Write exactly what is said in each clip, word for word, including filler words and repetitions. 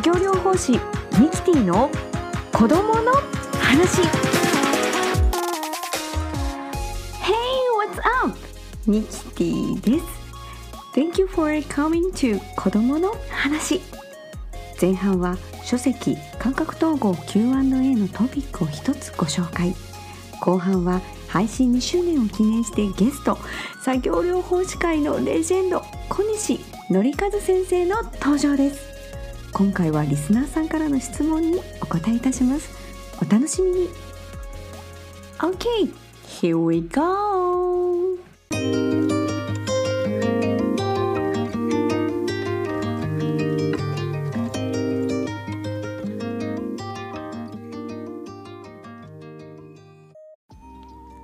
作業療法士ミキティの子どもの話。 Hey, what's up? ミキティです。 Thank you for coming to 子どもの話。前半は書籍感覚統合 キューアンドエー のトピックを一つご紹介、後半は配信にしゅうねんを記念してゲスト作業療法士会のレジェンド小西紀一先生の登場です。今回はリスナーさんからの質問にお答えいたします。お楽しみに。 OK, here we go.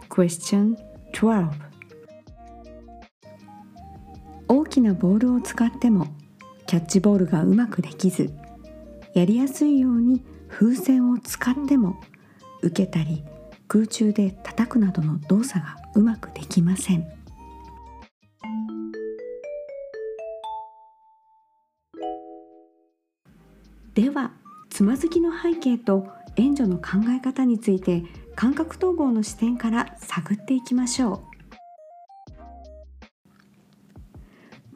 クエスチョン トゥエルブ 大きなボールを使ってもキャッチボールがうまくできず、やりやすいように風船を使っても受けたり空中で叩くなどの動作がうまくできません。では、つまずきの背景と援助の考え方について感覚統合の視点から探っていきましょう。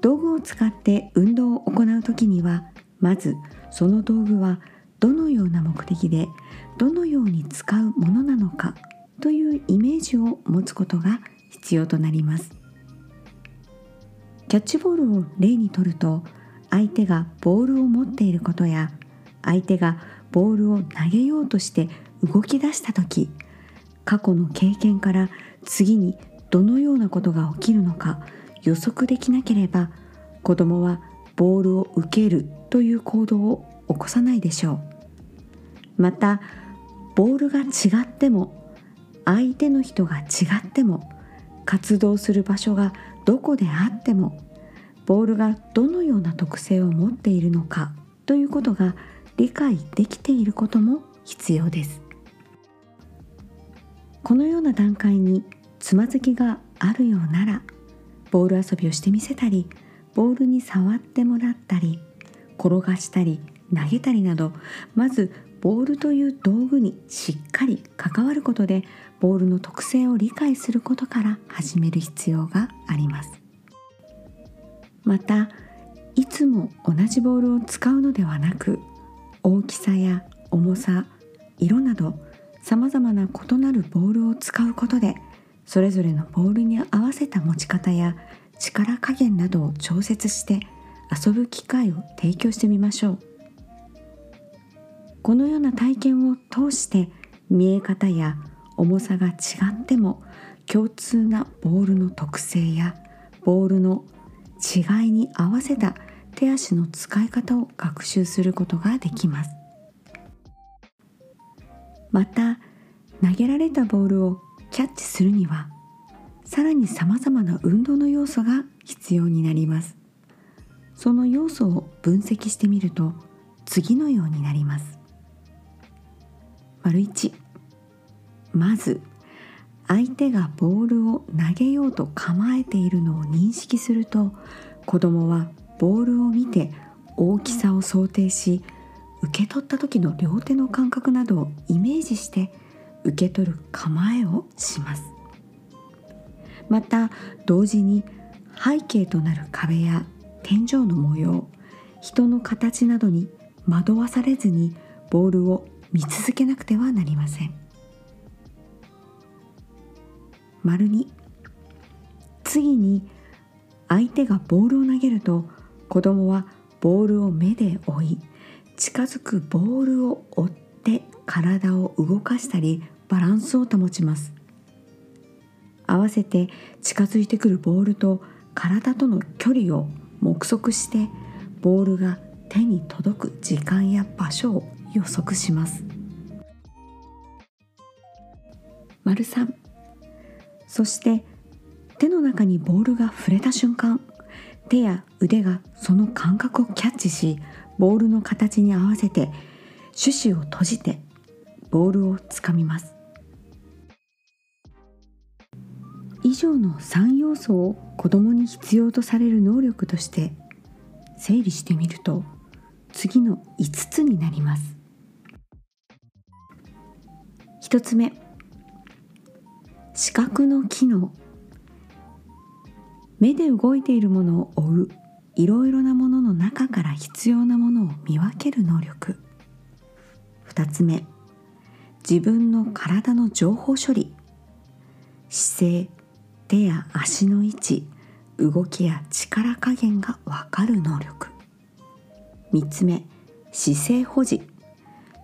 道具を使って運動を行うときには、まずその道具はどのような目的でどのように使うものなのかというイメージを持つことが必要となります。キャッチボールを例にとると、相手がボールを持っていることや相手がボールを投げようとして動き出したとき、過去の経験から次にどのようなことが起きるのか予測できなければ、子どもはボールを受けるという行動を起こさないでしょう。また、ボールが違っても相手の人が違っても活動する場所がどこであっても、ボールがどのような特性を持っているのかということが理解できていることも必要です。このような段階につまずきがあるようなら、ボール遊びをしてみせたり、ボールに触ってもらったり、転がしたり投げたりなど、まずボールという道具にしっかり関わることでボールの特性を理解することから始める必要があります。また、いつも同じボールを使うのではなく、大きさや重さ、色などさまざまな異なるボールを使うことで、それぞれのボールに合わせた持ち方や力加減などを調節して遊ぶ機会を提供してみましょう。このような体験を通して見え方や重さが違っても共通なボールの特性やボールの違いに合わせた手足の使い方を学習することができます。また、投げられたボールをキャッチするには、さらにさまざまな運動の要素が必要になります。その要素を分析してみると次のようになります。 いち. まず、相手がボールを投げようと構えているのを認識すると、子どもはボールを見て大きさを想定し、受け取った時の両手の感覚などをイメージして受け取る構えをします。また、同時に背景となる壁や天井の模様、人の形などに惑わされずにボールを見続けなくてはなりません。に. 次に、相手がボールを投げると子どもはボールを目で追い、近づくボールを追って体を動かしたりバランスを保ちます。合わせて近づいてくるボールと体との距離を目測して、ボールが手に届く時間や場所を予測します。 さん. そして手の中にボールが触れた瞬間、手や腕がその感覚をキャッチし、ボールの形に合わせて手指を閉じてボールをつかみます。以上のさんようそを子どもに必要とされる能力として整理してみると、次のいつつになります。ひとつめ、視覚の機能。目で動いているものを追う、いろいろなものの中から必要なものを見分ける能力。ふたつめ、自分の体の情報処理。姿勢、手や足の位置、動きや力加減が分かる能力。みっつめ、姿勢保持。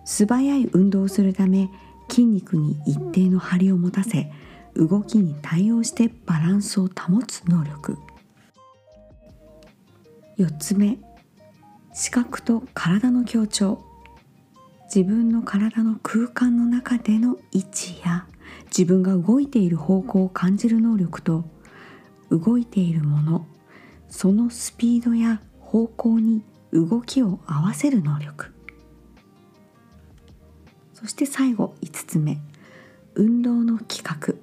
素早い運動をするため、筋肉に一定の張りを持たせ、動きに対応してバランスを保つ能力。よっつめ、視覚と体の協調。自分の体の空間の中での位置や自分が動いている方向を感じる能力と、動いているもの、そのスピードや方向に動きを合わせる能力。そして最後いつつめ、運動の規格。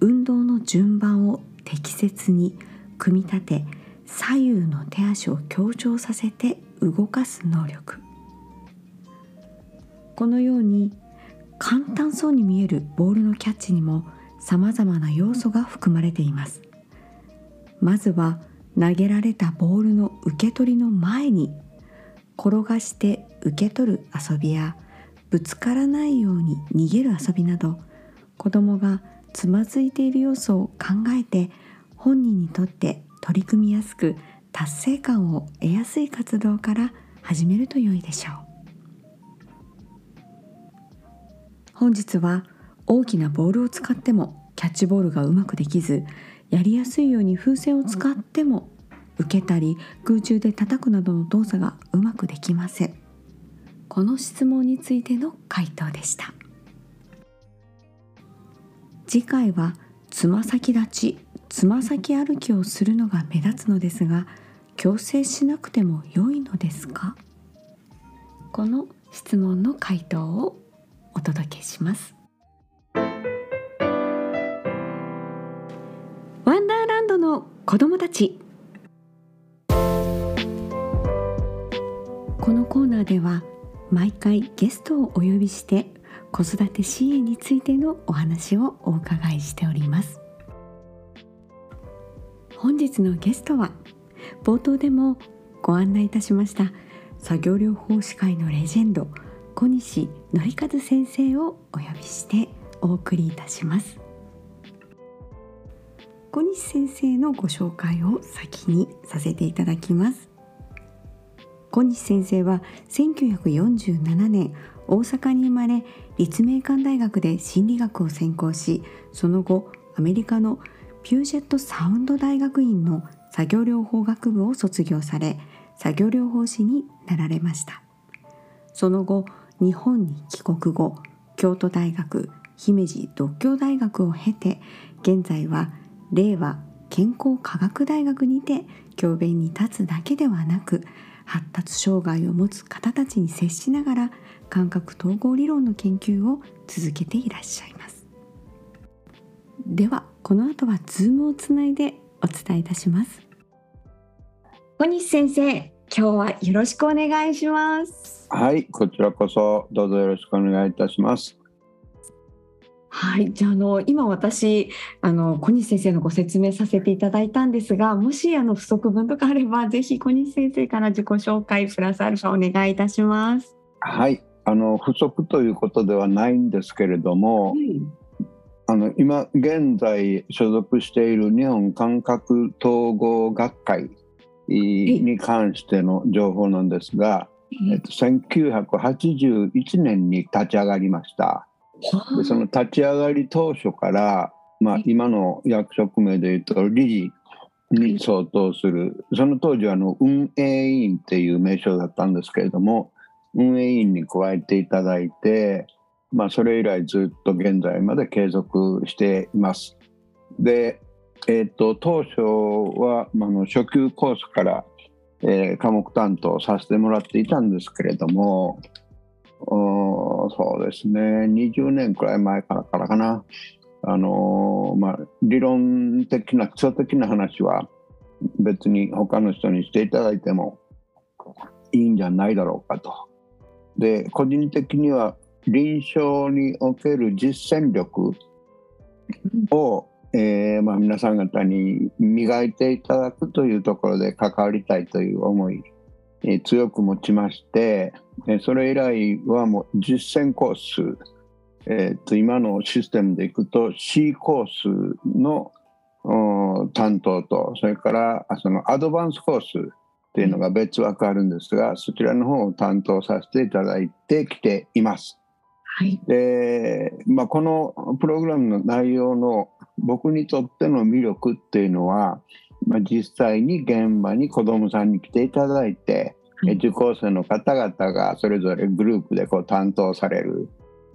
運動の順番を適切に組み立て、左右の手足を協調させて動かす能力。このように簡単そうに見えるボールのキャッチにも様々な要素が含まれています。まずは投げられたボールの受け取りの前に、転がして受け取る遊びやぶつからないように逃げる遊びなど、子どもがつまずいている要素を考えて、本人にとって取り組みやすく達成感を得やすい活動から始めると良いでしょう。本日は大きなボールを使ってもキャッチボールがうまくできず、やりやすいように風船を使っても受けたり空中で叩くなどの動作がうまくできません。この質問についての回答でした。次回はつま先立ち、つま先歩きをするのが目立つのですが、強制しなくても良いのですか？この質問の回答をお届けします。ワンダーランドの子どもたち。このコーナーでは毎回ゲストをお呼びして子育て支援についてのお話をお伺いしております。本日のゲストは冒頭でもご案内いたしました作業療法士会のレジェンド小西紀一先生をお呼びしてお送りいたします。小西先生のご紹介を先にさせていただきます。小西先生はせんきゅうひゃくよんじゅうななねん大阪に生まれ、立命館大学で心理学を専攻し、その後アメリカのピュージェットサウンド大学院の作業療法学部を卒業され、作業療法士になられました。その後日本に帰国後、京都大学、姫路獨協大学を経て、現在は令和健康科学大学にて教鞭に立つだけではなく、発達障害を持つ方たちに接しながら感覚統合理論の研究を続けていらっしゃいます。ではこの後はズームをつないでお伝えいたします。小西先生、今日はよろしくお願いします。はい、こちらこそどうぞよろしくお願いいたします。はい、じゃあ、あの今私あの小西先生のご説明させていただいたんですが、もしあの不足分とかあれば、ぜひ小西先生から自己紹介プラスアルファお願いいたします。はい、あの不足ということではないんですけれども、はい、あの今現在所属している日本感覚統合学会に関しての情報なんですが、えっと、せんきゅうひゃくはちじゅういちねんに立ち上がりました。でその立ち上がり当初から、まあ、今の役職名でいうと理事に相当する、その当時はあの運営委員っていう名称だったんですけれども、運営委員に加えていただいて、まあ、それ以来ずっと現在まで継続しています。で、えー、と当初は、まあ、の初級コースから、えー、科目担当させてもらっていたんですけれども、おそうですね、にじゅうねんくらい前からからかな、あのーまあ、理論的な基礎的な話は別に他の人にしていただいてもいいんじゃないだろうかと。で、個人的には臨床における実践力を、えーまあ、皆さん方に磨いていただくというところで関わりたいという思い、えー、強く持ちまして、えー、それ以来はもう実践コース、えー、と今のシステムでいくと C コースの担当と、それからそのアドバンスコースというのが別枠あるんですが、そちらの方を担当させていただいてきています。はい。で、まあ、このプログラムの内容の僕にとっての魅力っていうのは、まあ、実際に現場に子どもさんに来ていただいて、はい、受講生の方々がそれぞれグループでこう担当される、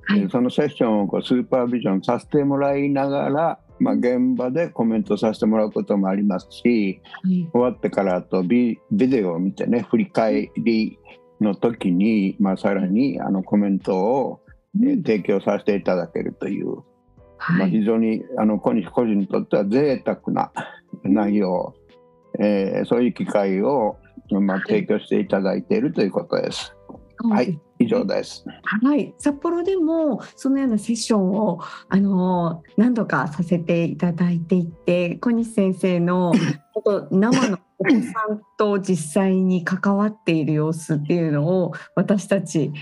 はい、そのセッションをこうスーパービジョンさせてもらいながら、まあ、現場でコメントさせてもらうこともありますし、はい、終わってからあとビデオを見てね、振り返りの時に、まあ、さらにあのコメントを提供させていただけるという、はい、まあ、非常にあの小西個人にとっては贅沢な内容、えー、そういう機会を、まあ、提供していただいているということです。はい、以上です。はい、札幌でもそのようなセッションをあの何度かさせていただいていて、小西先生の生のお子さんと実際に関わっている様子っていうのを私たち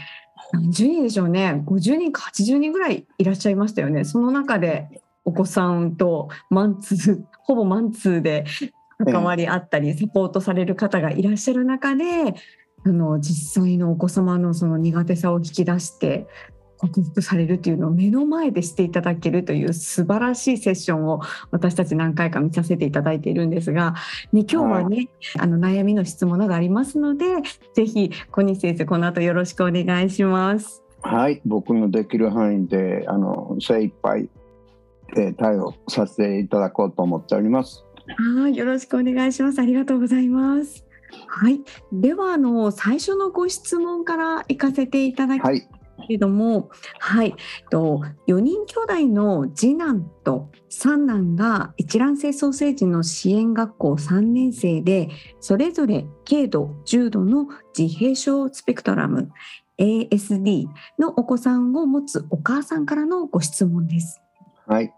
何十人でしょうね、ごじゅうにんかはちじゅうにんぐらいいらっしゃいましたよね。その中でお子さんとマンツー、ほぼマンツーで関わりあったり、サポートされる方がいらっしゃる中で、あの実際のお子様のその苦手さを引き出して克服されるというのを目の前でしていただけるという素晴らしいセッションを私たち何回か見させていただいているんですが、ね、今日はね、あの悩みの質問などありますので、ぜひ小西先生、この後よろしくお願いします。はい、僕のできる範囲であの精一杯、えー、対応させていただこうと思っております。はい、よろしくお願いします。ありがとうございます。はい、ではあの最初のご質問からいかせていただきますけれども、はいはい、とよにん兄弟の次男と三男が一卵性双生児の支援学校さんねん生で、それぞれ軽度重度の自閉症スペクトラム エーエスディー のお子さんを持つお母さんからのご質問です。はい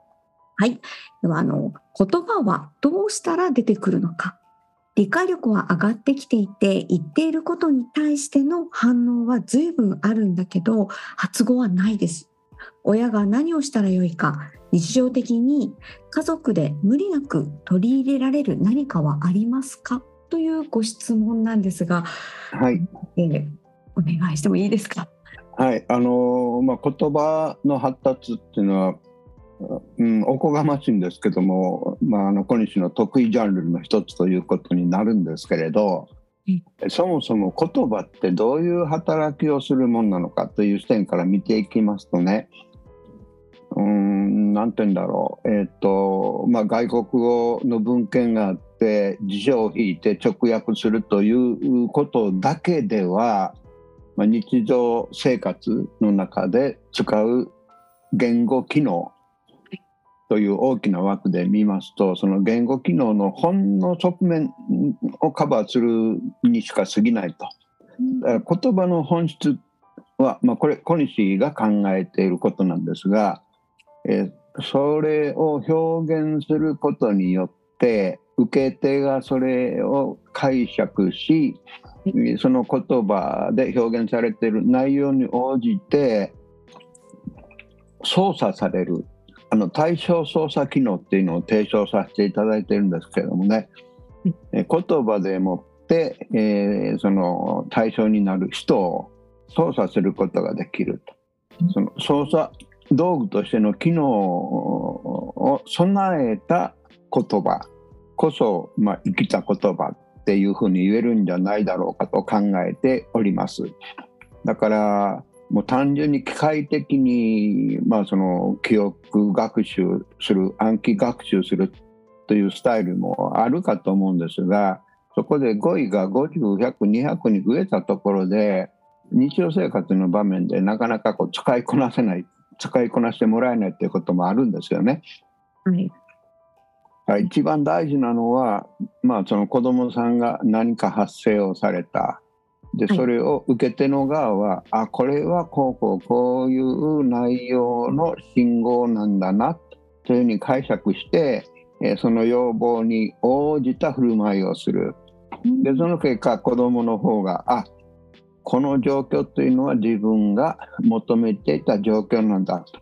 はい、ではあの言葉はどうしたら出てくるのか、理解力は上がってきていて、言っていることに対しての反応は随分あるんだけど、発語はないです。親が何をしたらよいか、日常的に家族で無理なく取り入れられる何かはありますかというご質問なんですが、はい、えー、お願いしてもいいですか。はい、あのまあ、言葉の発達っていうのは、うん、おこがましいんですけども、まあ、あの小西の得意ジャンルの一つということになるんですけれど、そもそも言葉ってどういう働きをするものなのかという視点から見ていきますとね、うーん、なんて言うんだろう、えーとまあ、外国語の文献があって辞書を引いて直訳するということだけでは、まあ、日常生活の中で使う言語機能という大きな枠で見ますと、その言語機能のほんの側面をカバーするにしか過ぎないと。だから言葉の本質は、まあ、これ小西が考えていることなんですが、えそれを表現することによって受け手がそれを解釈し、その言葉で表現されている内容に応じて操作される、あの対象操作機能っていうのを提唱させていただいているんですけれどもね、言葉でもって、えー、その対象になる人を操作することができると。その操作道具としての機能を備えた言葉こそ、まあ、生きた言葉っていうふうに言えるんじゃないだろうかと考えております。だからもう単純に機械的に、まあ、その記憶学習する、暗記学習するというスタイルもあるかと思うんですが、そこで語彙がごじゅう、ひゃく、にひゃくに増えたところで日常生活の場面でなかなかこう使いこなせない使いこなしてもらえないということもあるんですよね。はい、一番大事なのは、まあ、その子どもさんが何か発声をされた、でそれを受け手の側は、はい、あこれはこうこうこういう内容の信号なんだなというふうに解釈して、えー、その要望に応じた振る舞いをする。でその結果子どもの方があこの状況というのは自分が求めていた状況なんだと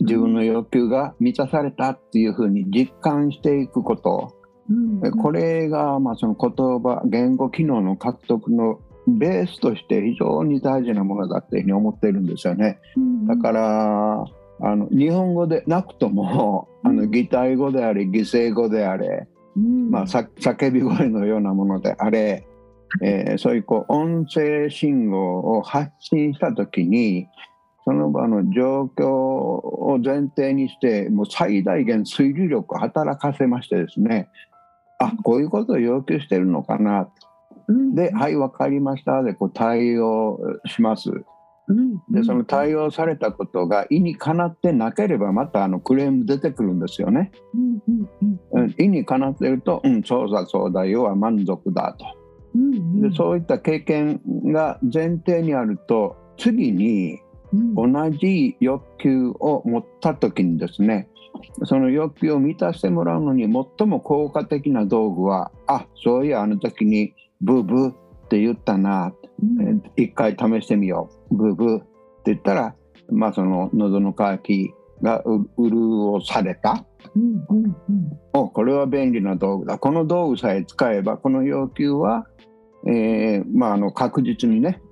自分の要求が満たされたっていうふうに実感していくこと、うん、これがまあその言葉言語機能の獲得のベースとして非常に大事なものだっていうふうに思っているんですよね、うん、だからあの日本語でなくともあの擬態語であれ擬声語であれ、うんまあ、さ叫び声のようなものであれえー、そういうこう音声信号を発信した時にその場の状況を前提にしてもう最大限推理力を働かせましてですねあこういうことを要求してるのかなではい分かりましたでこう対応しますでその対応されたことが意にかなってなければまたあのクレーム出てくるんですよね、うん、意にかなってると、うん、そうだそうだ要は満足だとうんうん、でそういった経験が前提にあると次に同じ欲求を持った時にですねその欲求を満たしてもらうのに最も効果的な道具はあそういやあの時にブーブーって言ったな、うん、一回試してみようブーブーって言ったら、まあ、その喉の渇きが潤された、うんうんうん、おこれは便利な道具だこの道具さえ使えばこの要求はえーまあ、あの確実にね、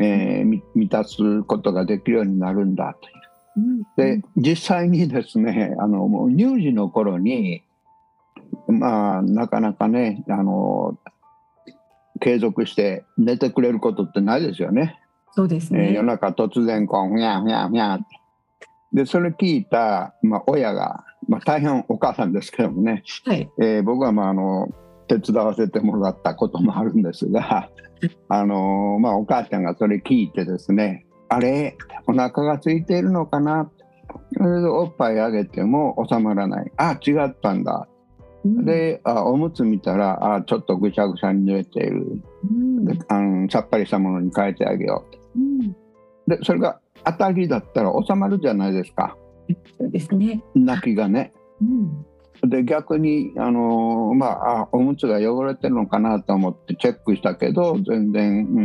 えー、満たすことができるようになるんだという、うん、で実際にですねあのもう乳児の頃に、まあ、なかなかねあの継続して寝てくれることってないですよね。そうですね、えー、夜中突然こうふやふやふやでそれ聞いた、まあ、親が、まあ、大変お母さんですけどもね、はいえー、僕はまああの手伝わせてもらったこともあるんですがあの、まあ、お母ちゃんがそれ聞いてですねあれお腹が空いているのかなおっぱいあげても収まらないあ違ったんだ、うん、であおむつ見たらあちょっとぐちゃぐちゃに濡れている、うん、であのさっぱりしたものに変えてあげよう、うん、でそれが当たりだったら収まるじゃないですか。そうですね泣きがね、うんで逆に、あのーまあ、あおむつが汚れてるのかなと思ってチェックしたけど全然う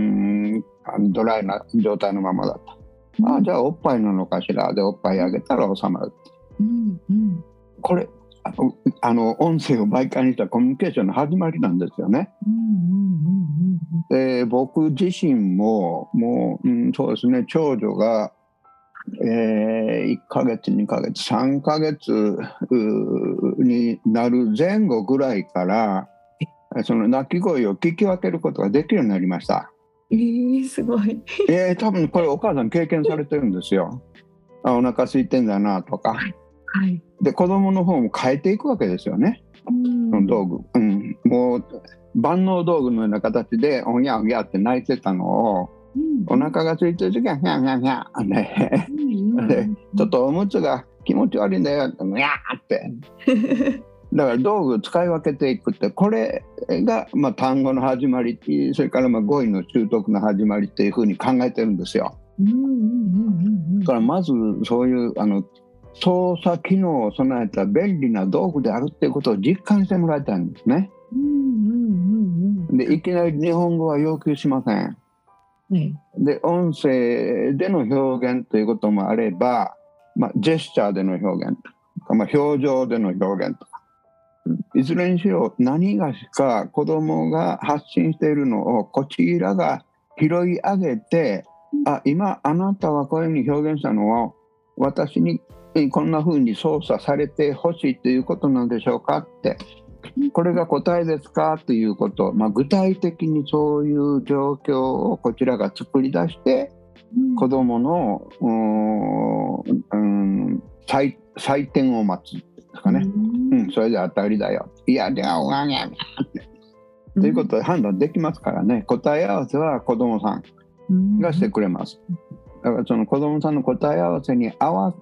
んドライな状態のままだった、うん、あじゃあおっぱいなのかしらでおっぱいあげたら収まる、うんうん、これあの、あの音声を媒介にしたコミュニケーションの始まりなんですよね、うんうんうんうん、で僕自身ももう、うん、そうですね長女がえー、いっかげつにかげつさんかげつになる前後ぐらいからその鳴き声を聞き分けることができるようになりました。えー、すごいえー、多分これお母さん経験されてるんですよあお腹空いてんだなとか、はいはい、で子供の方も変えていくわけですよね。うんその道具、うん、もう万能道具のような形でおにゃおにゃって泣いてたのをお腹が空いてる時はニャンニャンニャン、ねうん、でちょっとおむつが気持ち悪いんだよってニャーってだから道具を使い分けていくってこれがまあ単語の始まりそれからまあ語彙の習得の始まりっていうふうに考えてるんですよ。だからまずそういうあの操作機能を備えた便利な道具であるっていうことを実感してもらいたいんですね。でいきなり日本語は要求しません。で音声での表現ということもあれば、まあ、ジェスチャーでの表現とか、まあ、表情での表現とかいずれにしろ何がしか子どもが発信しているのをこちらが拾い上げてあ今あなたはこういうふうに表現したのを私にこんなふうに操作されてほしいということなんでしょうかってこれが答えですかということ、まあ、具体的にそういう状況をこちらが作り出して、うん、子どもの、うん、採, 採点を待つですかね、うんうん、それで当たりだよいやではおがんやんって、うん、ということで判断できますからね。答え合わせは子どもさんがしてくれます、うん、だからその子どもさんの答え合わせに合わ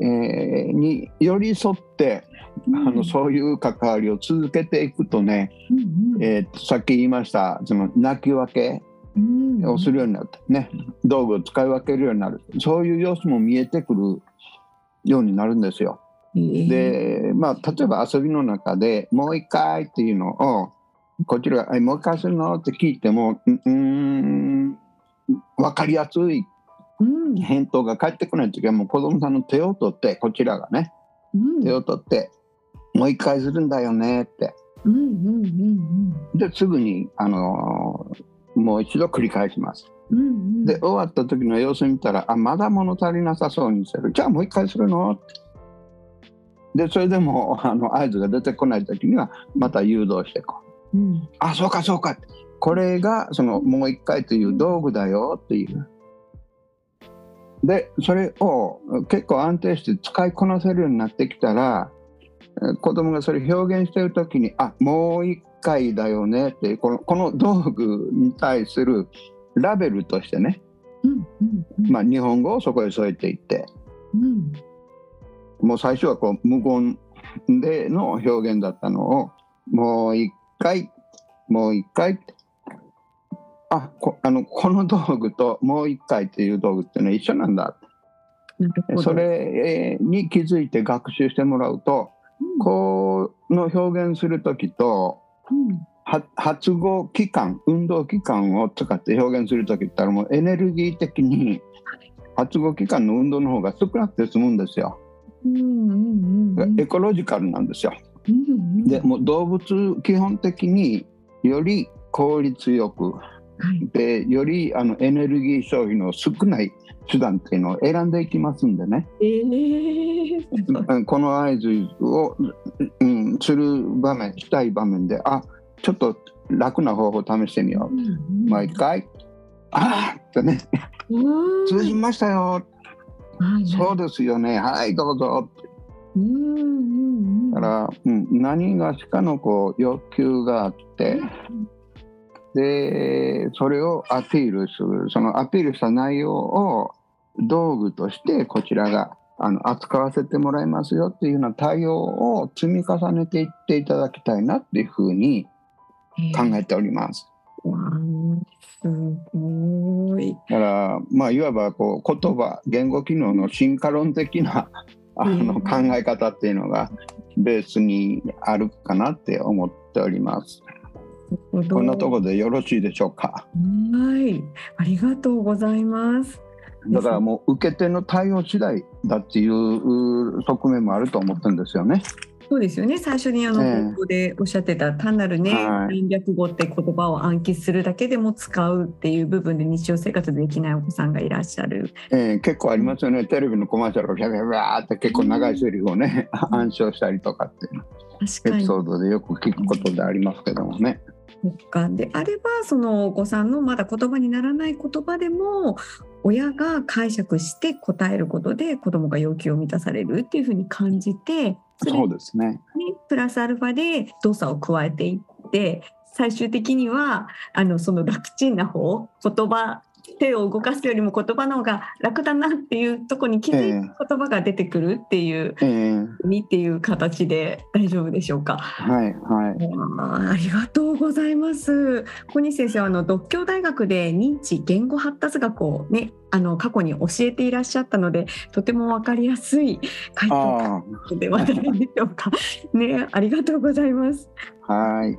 えー、に寄り添ってあのそういう関わりを続けていくとね、うんうんえー、さっき言いましたその泣き分けをするようになったね、道具を使い分けるようになる、そういう様子も見えてくるようになるんですよ。で、まあ、例えば遊びの中でもう一回っていうのをこちらがもう一回するのって聞いても、うーん、分かりやすい返答が返ってこない時はもう子どもさんの手を取って、こちらがね、手を取ってもう一回するんだよねって、うんうんうんうん、ですぐに、あのー、もう一度繰り返します、うんうん、で終わった時の様子見たら、あ、まだ物足りなさそうにする、じゃあもう一回するのって、でそれでもあの合図が出てこない時にはまた誘導していこう、うん、あ、そうかそうか、これがそのもう一回という道具だよっていう、でそれを結構安定して使いこなせるようになってきたら、子供がそれ表現しているときに、あ、もう一回だよねっていう、この、この道具に対するラベルとしてね、うんうんうん、まあ、日本語をそこへ添えていって、うん、もう最初はこう無言での表現だったのを、もう一回もう一回って、あ、こ、あの、この道具ともう一回っていう道具っていうのは一緒なんだ、なるほど、それに気づいて学習してもらうと、この表現するときと、うん、発語器官、運動器官を使って表現するときったら、もうエネルギー的に発語器官の運動の方が少なくて済むんですよ、うんうんうんうん、エコロジカルなんですよ、うんうん、でもう動物基本的により効率よく、はい、でよりあのエネルギー消費の少ない手段っていうのを選んでいきますんでね、えー、この合図を、うん、する場面、したい場面で、あ、ちょっと楽な方法試してみよう、うん、毎回あーってね、通じましたよ、はい、そうですよね、はいどうぞって、うんうんうん、だから、うん、何がしかのこう欲求があって、でそれをアピールする、そのアピールした内容を道具としてこちらがあの扱わせてもらいますよっていうような対応を積み重ねていっていただきたいなっていうふうに考えております、えー、わー、すごい。だから、まあ、いわばこう言葉、言語機能の進化論的なあの考え方っていうのがベースにあるかなって思っております。こんなところでよろしいでしょうか。はい、ありがとうございます。だからもう受け手の対応次第だっていう側面もあると思ったんですよね。そうですよね。最初にあの、えー、ここでおっしゃってた単なるね、はい、戦略語って言葉を暗記するだけでも使うっていう部分で日常生活できないお子さんがいらっしゃる、えー、結構ありますよね。テレビのコマーシャルをビャビャビャって結構長いセリフをね、うん、暗唱したりとかって確かにエピソードでよく聞くことでありますけどもね。であればそのお子さんのまだ言葉にならない言葉でも親が解釈して答えることで子どもが要求を満たされるっていうふうに感じて、それに、そうですね、プラスアルファで動作を加えていって、最終的にはあのその楽ちんな方、言葉、手を動かすよりも言葉の方が楽だなっていうところに気づいて言葉が出てくるっていう、えー、っていう形で大丈夫でしょうか。はいはい、ありがとうございます。小西先生はあの獨協大学で認知言語発達学をね、あの過去に教えていらっしゃったので、とても分かりやすい回答ではないでしょうかね、ありがとうございます。はい、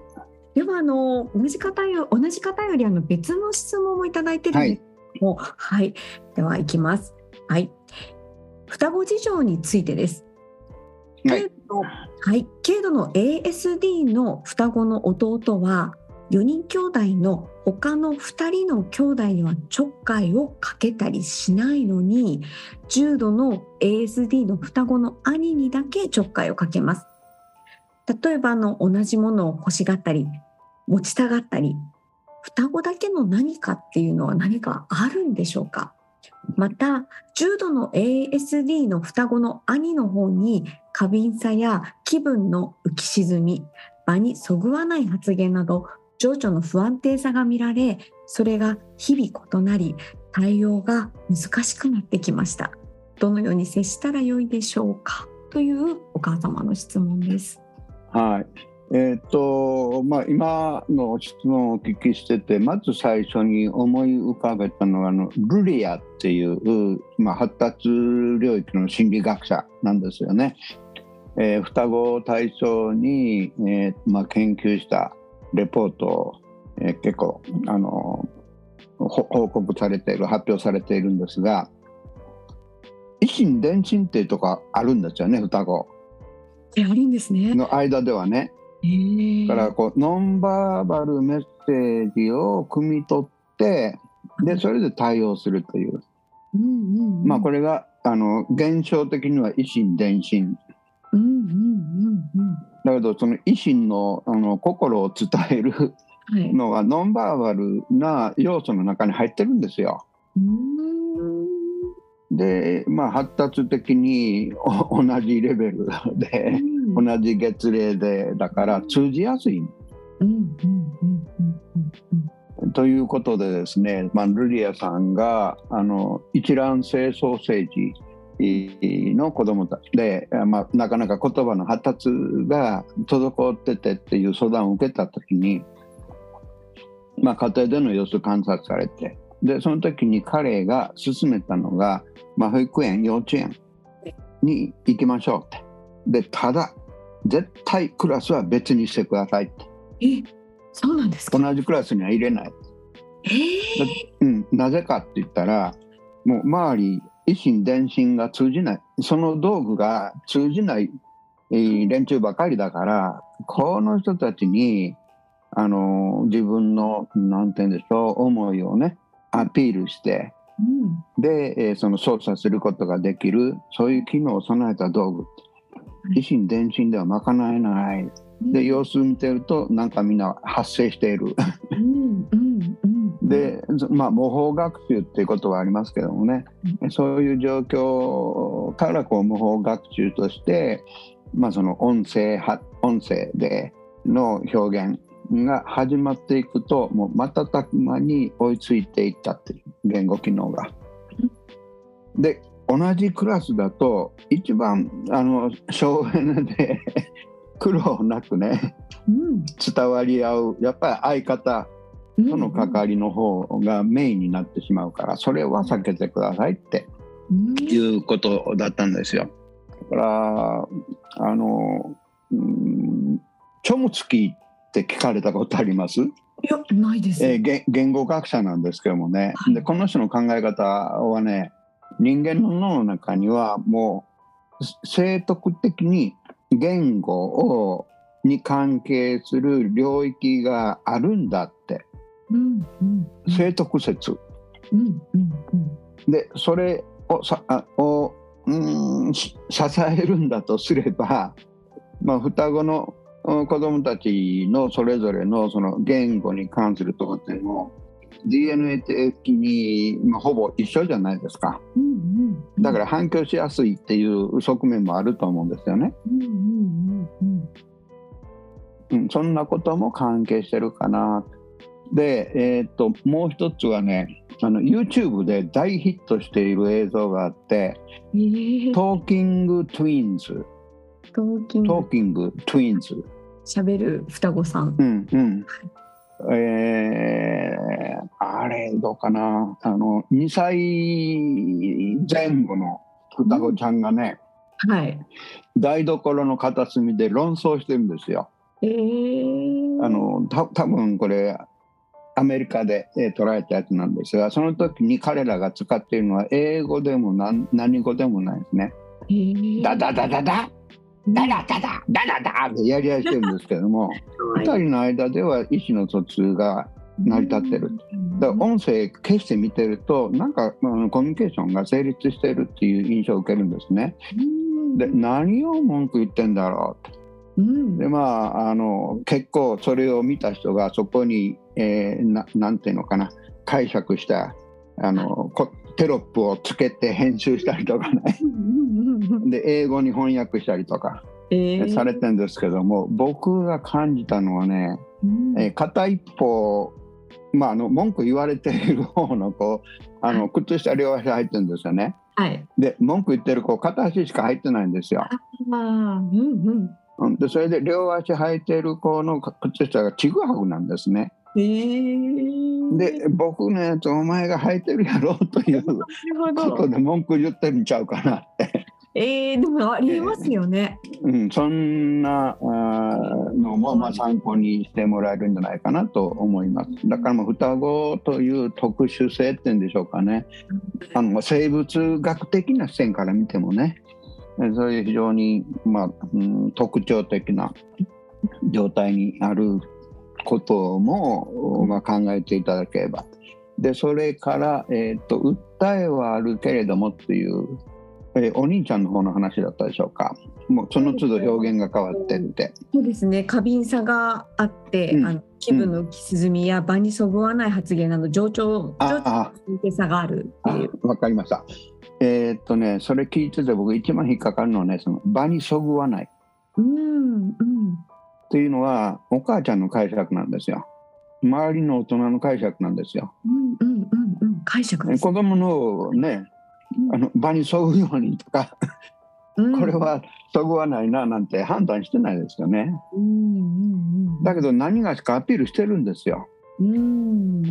ではあの同じ方よ同じ方よりあの別の質問もいただいているので、はい、はい、ではいきます。はい、双子事情についてです。軽度、はい、軽度の エーエスディー の双子の弟はよにん兄弟の他のふたりの兄弟にはちょっかいをかけたりしないのに、重度の エーエスディー の双子の兄にだけちょっかいをかけます。例えばあの同じものを欲しがったり持ちたがったり、双子だけの何かっていうのは何かあるんでしょうか。また重度の エーエスディー の双子の兄の方に過敏さや気分の浮き沈み、場にそぐわない発言など情緒の不安定さが見られ、それが日々異なり対応が難しくなってきました。どのように接したらよいでしょうかというお母様の質問です。はい、えーとまあ、今の質問をお聞きしてて、まず最初に思い浮かべたのはあのルリアっていう、まあ、発達領域の心理学者なんですよね。えー、双子を対象に、えーまあ、研究したレポートを、えー、結構あの報告されている発表されているんですが、異心伝心っていうところあるんですよね、双子あるんですねの間ではね。だからこうノンバーバルメッセージを汲み取ってでそれで対応するという、うんうんうん、まあこれがあの現象的には異心伝心、うんうんうんうん、だけどその異心 の, あの心を伝えるのはノンバーバルな要素の中に入ってるんですよ。うん、でまあ発達的に同じレベルで、うん同じ月齢でだから通じやすい、うんうんうん、ということでですね、まあ、ルリアさんがあの一卵性双生児の子どもたちで、まあ、なかなか言葉の発達が滞っててっていう相談を受けた時に、まあ、家庭での様子を観察されてでその時に彼が勧めたのが、まあ、保育園幼稚園に行きましょうってでただ絶対クラスは別にしてくださいってえそうなんですか同じクラスには入れない、えーうん、なぜかって言ったらもう周り異心伝心が通じないその道具が通じない、えー、連中ばかりだからこの人たちにあの自分のなんて言うんでしょう思いをねアピールして、うん、で、えー、その操作することができるそういう機能を備えた道具異心伝心では賄えないで様子見てるとなんかみんな発生しているうんうん、うん、でまあ模倣学習っていうことはありますけどもね、うん、そういう状況からこう模倣学習として、まあ、その音声音声での表現が始まっていくともう瞬く間に追いついていったっていう言語機能がで同じクラスだと一番あの省エネで苦労なくね、うん、伝わり合うやっぱり相方との関わりの方がメインになってしまうからそれは避けてくださいっていうことだったんですよ。だからあの、うん、チョムスキーって聞かれたことあります？いやないです、えー、言語学者なんですけどもね、はい、でこの人の考え方はね人間の脳の中にはもう生徳的に言語をに関係する領域があるんだって、うんうんうん、生徳説、うんうんうん、でそれを、さ、あ、を、うん、支えるんだとすれば、まあ、双子の子供たちのそれぞれのその言語に関するところっていうのをディーエヌエー 的に、まあ、ほぼ一緒じゃないですか、うんうんうん、だから反響しやすいっていう側面もあると思うんですよね、うんうんうんうんうん、そんなことも関係してるかな。で、えー、っともう一つはねあの YouTube で大ヒットしている映像があって、えー、トーキングトゥインズトーキング、トーキングトゥインズ喋る双子さん、うんうんえー、あれどうかなあのにさいぜん後の双子ちゃんがね、うんはい、台所の片隅で論争してるんですよ、えー、あのた多分これアメリカで、えー、捉えたやつなんですがその時に彼らが使っているのは英語でも何、何語でもないですね、えー、ダダダダダダダダダダダダってやり合いしてるんですけども二人の間では意思の疎通が成り立ってる。だから音声消して見てるとなんかコミュニケーションが成立してるっていう印象を受けるんですね。で何を文句言ってんだろうってでまああの結構それを見た人がそこに、えー、な、なんていうのかな解釈したあのこテロップをつけて編集したりとかねで英語に翻訳したりとか、えー、されてるんですけども僕が感じたのはね、うんえー、片一方、まあ、あの文句言われている方の子あの靴下両足入ってるんですよね、はい、で文句言ってる子片足しか入ってないんですよ、うんうん、うん、でそれで両足履いてる子の靴下がちぐはぐなんですね。えー、で僕のやつお前が履いてるやろということで文句言ってるんちゃうかなってえー、でもありえますよね、えーうん、そんなのもまあ参考にしてもらえるんじゃないかなと思います。だからもう双子という特殊性っていうんでしょうかね、あの生物学的な視点から見てもね、そういう非常に、まあうん、特徴的な状態にあることも、まあ、考えていただければ。でそれから、えー、と訴えはあるけれどもっていう、えー、お兄ちゃんの方の話だったでしょうか。もうその都度表現が変わってってそうですね、過敏さがあって、うん、あの気分の浮き沈みや場にそぐわない発言など情緒の差があるっていう。わかりました。えーっとね、それ聞いてて僕一番引っかかるのはね、その場にそぐわない、うんうん、っていうのはお母ちゃんの解釈なんですよ。周りの大人の解釈なんですよ、うんうんうんうん、解釈です。子供のね、あの場にそぐようにとかこれはそぐわないななんて判断してないですよね、うんうんうん、だけど何がしかアピールしてるんですよ、うん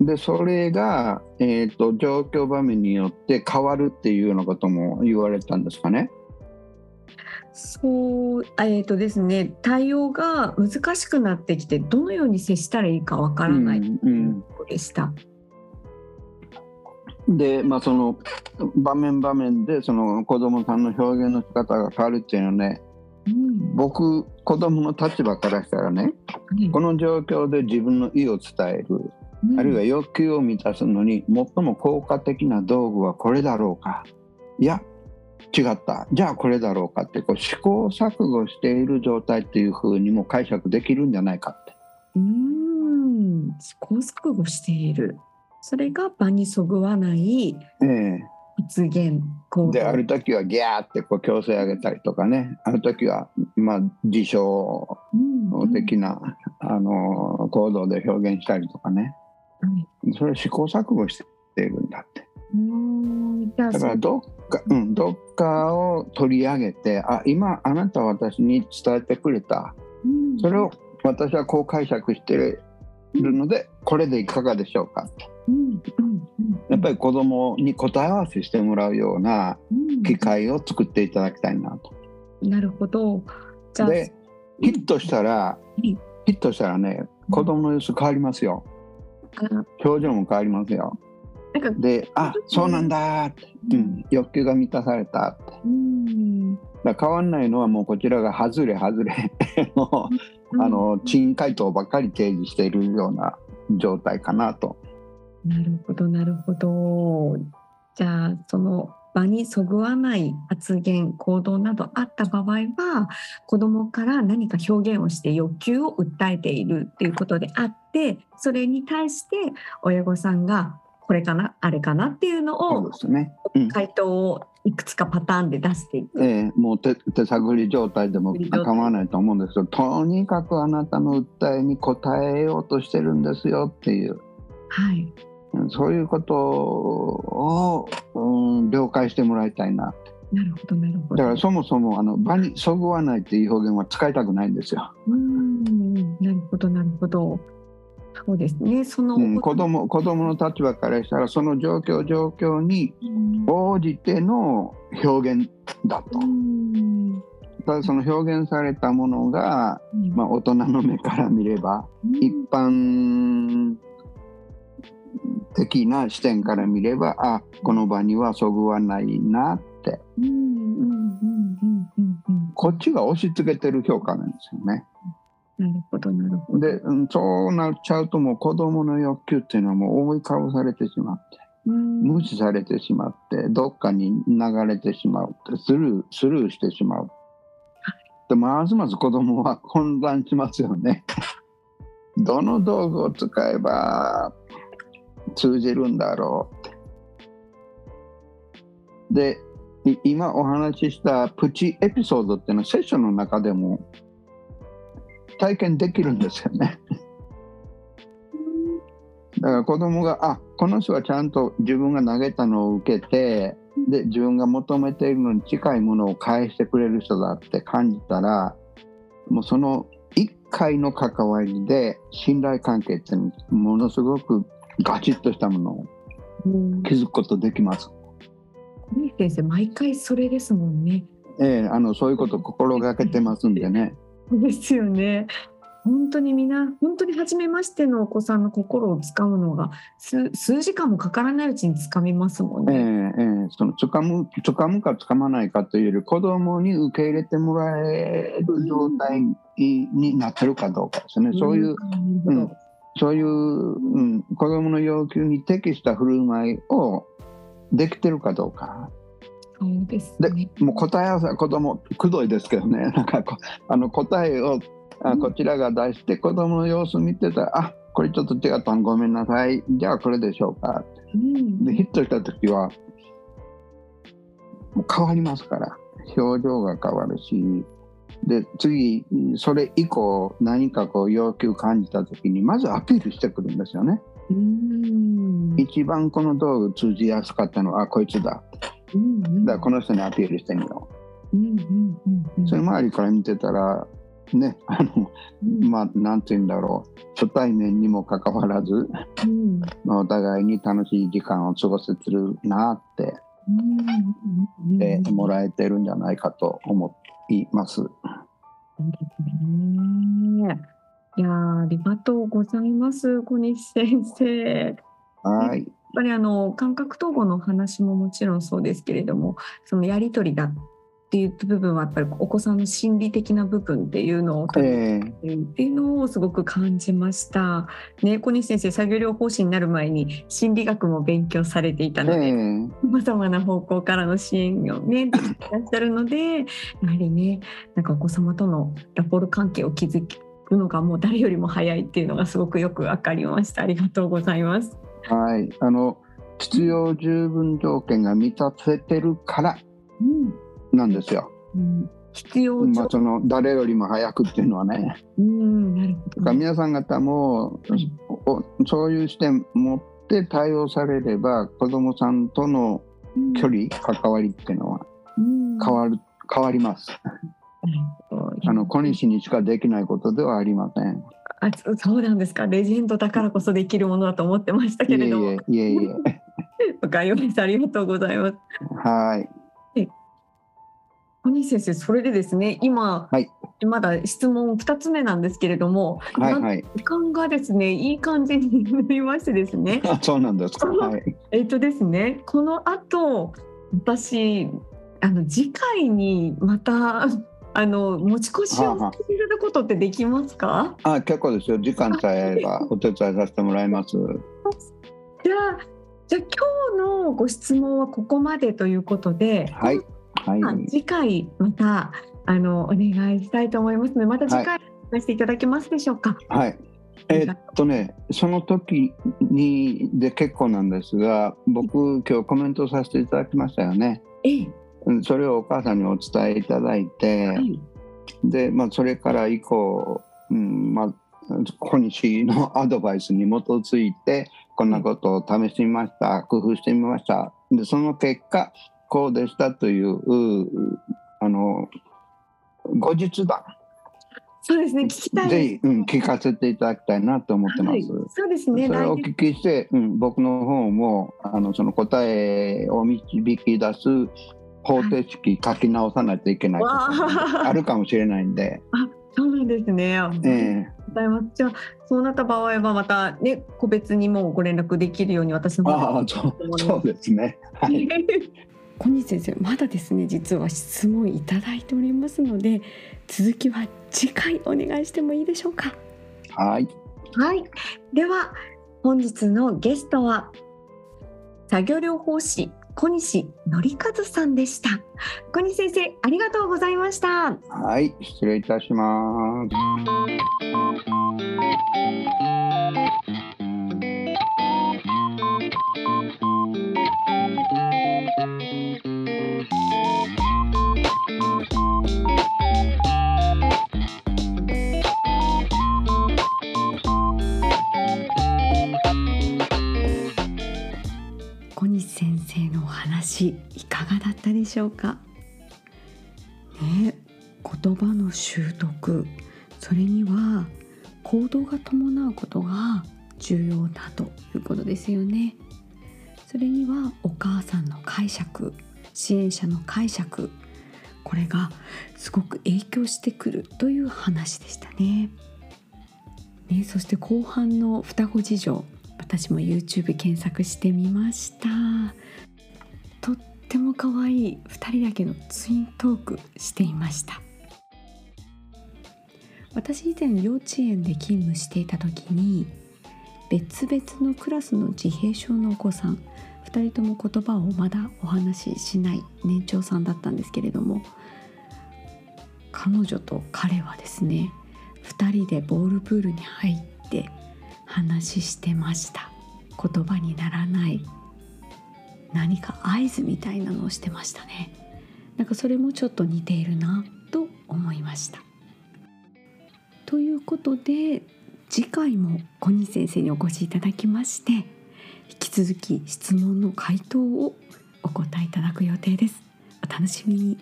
でそれが、えーと、状況場面によって変わるっていうようなことも言われたんですかね。そう、えーとですね、対応が難しくなってきてどのように接したらいいかわからないでした、うんうん、で、まあ、その場面場面でその子どもさんの表現の仕方が変わるっていうのはね、うん、僕子どもの立場からしたらね、うん、この状況で自分の意を伝える、あるいは要求を満たすのに最も効果的な道具はこれだろうか、いや違った、じゃあこれだろうかってこう試行錯誤している状態っていうふうにも解釈できるんじゃないかって。うーん、試行錯誤している、それが場にそぐわない発言、ええ、である時はギャーってこう強制上げたりとかね、ある時はまあ自称的な、うんうん、あの行動で表現したりとかね、それ試行錯誤しているんだって。うんだからどっか、うん、どっかを取り上げて、あ今あなたは私に伝えてくれた、うん、それを私はこう解釈しているので、うん、これでいかがでしょうかと、うんうんうん、やっぱり子供に答え合わせしてもらうような機会を作っていただきたいなと、うん、なるほど。じゃあでヒットしたら、うん、ヒットしたらね、子供の様子変わりますよ、表情も変わりますよ。なんかで、あ、そうなんだって、うん、欲求が満たされたって、うん、だ変わんないのはもうこちらが外れ外れの、うん、あの珍回答ばっかり提示しているような状態かなと。なるほどなるほど。じゃあその場にそぐわない発言行動などあった場合は、子どもから何か表現をして欲求を訴えているということであって、それに対して親御さんがこれかなあれかなっていうのを、そうですね、うん、回答をいくつかパターンで出していく、えー、もう 手, 手探り状態でも構わないと思うんですけど、とにかくあなたの訴えに応えようとしてるんですよっていう、はい、そういうことを、うん、了解してもらいたいな。なるほどなるほど。だからそもそもあの場にそぐわないっていう表現は使いたくないんですよ。うん、なるほどなるほど。そうですね、その、うん、子供、子供の立場からしたらその状況状況に応じての表現だと、うん、ただその表現されたものが、うんまあ、大人の目から見れば、うん、一般的な視点から見れば、あ、この場にはそぐわないなって、こっちが押し付けてる評価なんですよね。なるほどなるほど。で、そうなっちゃうともう子どもの欲求っていうのはもう覆いかぶされてしまって、うん、無視されてしまって、どっかに流れてしまう、スルー、スルーしてしまう。でますます子どもは混乱しますよねどの道具を使えば通じるんだろう。で今お話ししたプチエピソードっていうのはセッションの中でも体験できるんですよねだから子供が、あ、この人はちゃんと自分が投げたのを受けて、で自分が求めているのに近いものを返してくれる人だって感じたら、もうそのいっかいの関わりで信頼関係ってものすごくガチッとしたものを築くことできます。うん、先生毎回それですもんね。ええ、あのそういうことを心がけてますんでね。ですよね。本当にみんな本当に初めましてのお子さんの心をつかむのが 数, 数時間もかからないうちにつかみますもんね。えーえー、そのつかむつかむかつかまないかというより、子供に受け入れてもらえる状態になってるかどうかですね。うん、そういう、うん、そういう、うん、子供の要求に適した振る舞いをできてるかどうか。そうですね。でもう答え合わせは子供くどいですけどね。なんかあの答えをあこちらが出して子供の様子見てたら、あ、これちょっと違ったのごめんなさい、じゃあこれでしょうか、うん、でヒットした時はもう変わりますから、表情が変わるし、で次それ以降何かこう要求感じた時にまずアピールしてくるんですよね。うん、一番この道具通じやすかったのはこいつだ、うんうん、だからこの人にアピールしてみよう、うんうんうんうん、それ周りから見てたらね、あのまあ何て言うんだろう、初対面にもかかわらず、うん、お互いに楽しい時間を過ごせてるなって、うん、でもらえてるんじゃないかと思います。いやありがとうございます小西先生。はい。やっぱりあの感覚統合の話ももちろんそうですけれども、そのやり取りだっていう部分はやっぱりお子さんの心理的な部分っていうのを取り組んでっていうのをすごく感じました、えーね、小西先生作業療法士になる前に心理学も勉強されていたので、えー、様々な方向からの支援をねできていらっしゃるので、やはりね、なんかお子様とのラポール関係を築くのがもう誰よりも早いっていうのがすごくよく分かりました。ありがとうございます。はい、あの必要十分条件が満たせてるから、うん、なんですよ。うん、必要、まあ、その誰よりも早くっていうのはね。うん、なるほど。だから皆さん方も、うん、そういう視点持って対応されれば、子どもさんとの距離、うん、関わりっていうのは変わる、うん、変わります。あの小西にしかできないことではありません。あ、そうなんですか。レジェンドだからこそできるものだと思ってましたけれども。いえいえいえいえ。おかえりなさい、ありがとうございます。はい。小西先生、それでですね、今、はい、まだ質問ふたつめなんですけれども、はいはい、時間がですね、いい感じになりましてですね。あ、そうなんですか。はい、えっとですね、この後私あの次回にまたあの持ち越しをさせていただくことってできますか？はあはあ、あ、結構ですよ。時間さえあればお手伝いさせてもらいます。じゃあ、じゃあ今日のご質問はここまでということで。はい。はい、次回またあのお願いしたいと思いますので、また次回お話していただけますでしょうか。はい、はい、えー、っとねその時にで結構なんですが、僕今日コメントさせていただきましたよね。ええ、それをお母さんにお伝えいただいて、はい、で、まあ、それから以降、うん、まあ、小西のアドバイスに基づいてこんなことを試してみました、工夫してみました、でその結果こうでしたという、あの後日談、そうですね、聞きたい、ぜひ、うん、聞かせていただきたいなと思ってます。はい、そうですね、それをお聞きして、うん、僕の方もあのその答えを導き出す方程式書き直さないといけないことがあるかもしれないんで。あ、そうなんですね。えーじゃあそうなった場合はまた、ね、個別にもご連絡できるように私の方が。あ、そう、そうですね、はい。小西先生、まだですね、実は質問いただいておりますので、続きは次回お願いしてもいいでしょうか。はい、はい、では本日のゲストは作業療法士小西紀一さんでした。小西先生、ありがとうございました。はい、失礼いたします。Thank you. 小西先生のお話いかがだったでしょうか、ね、言葉の習得、それには行動が伴うことが重要だということですよね。それにはお母さんの解釈、支援者の解釈、これがすごく影響してくるという話でしたね。ね、そして後半の双子事情、私も YouTube 検索してみました。とっても可愛いふたりだけのツイントークしていました。私以前幼稚園で勤務していた時に、別々のクラスの自閉症のお子さん、ふたりとも言葉をまだお話ししない年長さんだったんですけれども、彼女と彼はですね、ふたりでボールプールに入って話してました。言葉にならない何か合図みたいなのをしてましたね。なんかそれもちょっと似ているなと思いました。ということで、次回も小西先生にお越しいただきまして、引き続き質問の回答をお答えいただく予定です。お楽しみに。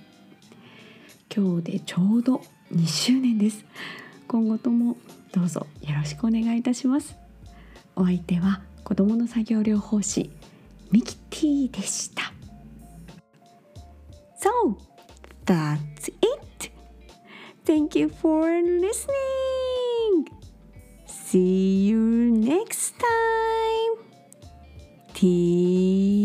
今日でちょうどにしゅうねんです。今後ともどうぞよろしくお願いいたします。お相手は子どもの作業療法士ミキティでした。So, that's it. Thank you for listening. See you next time. T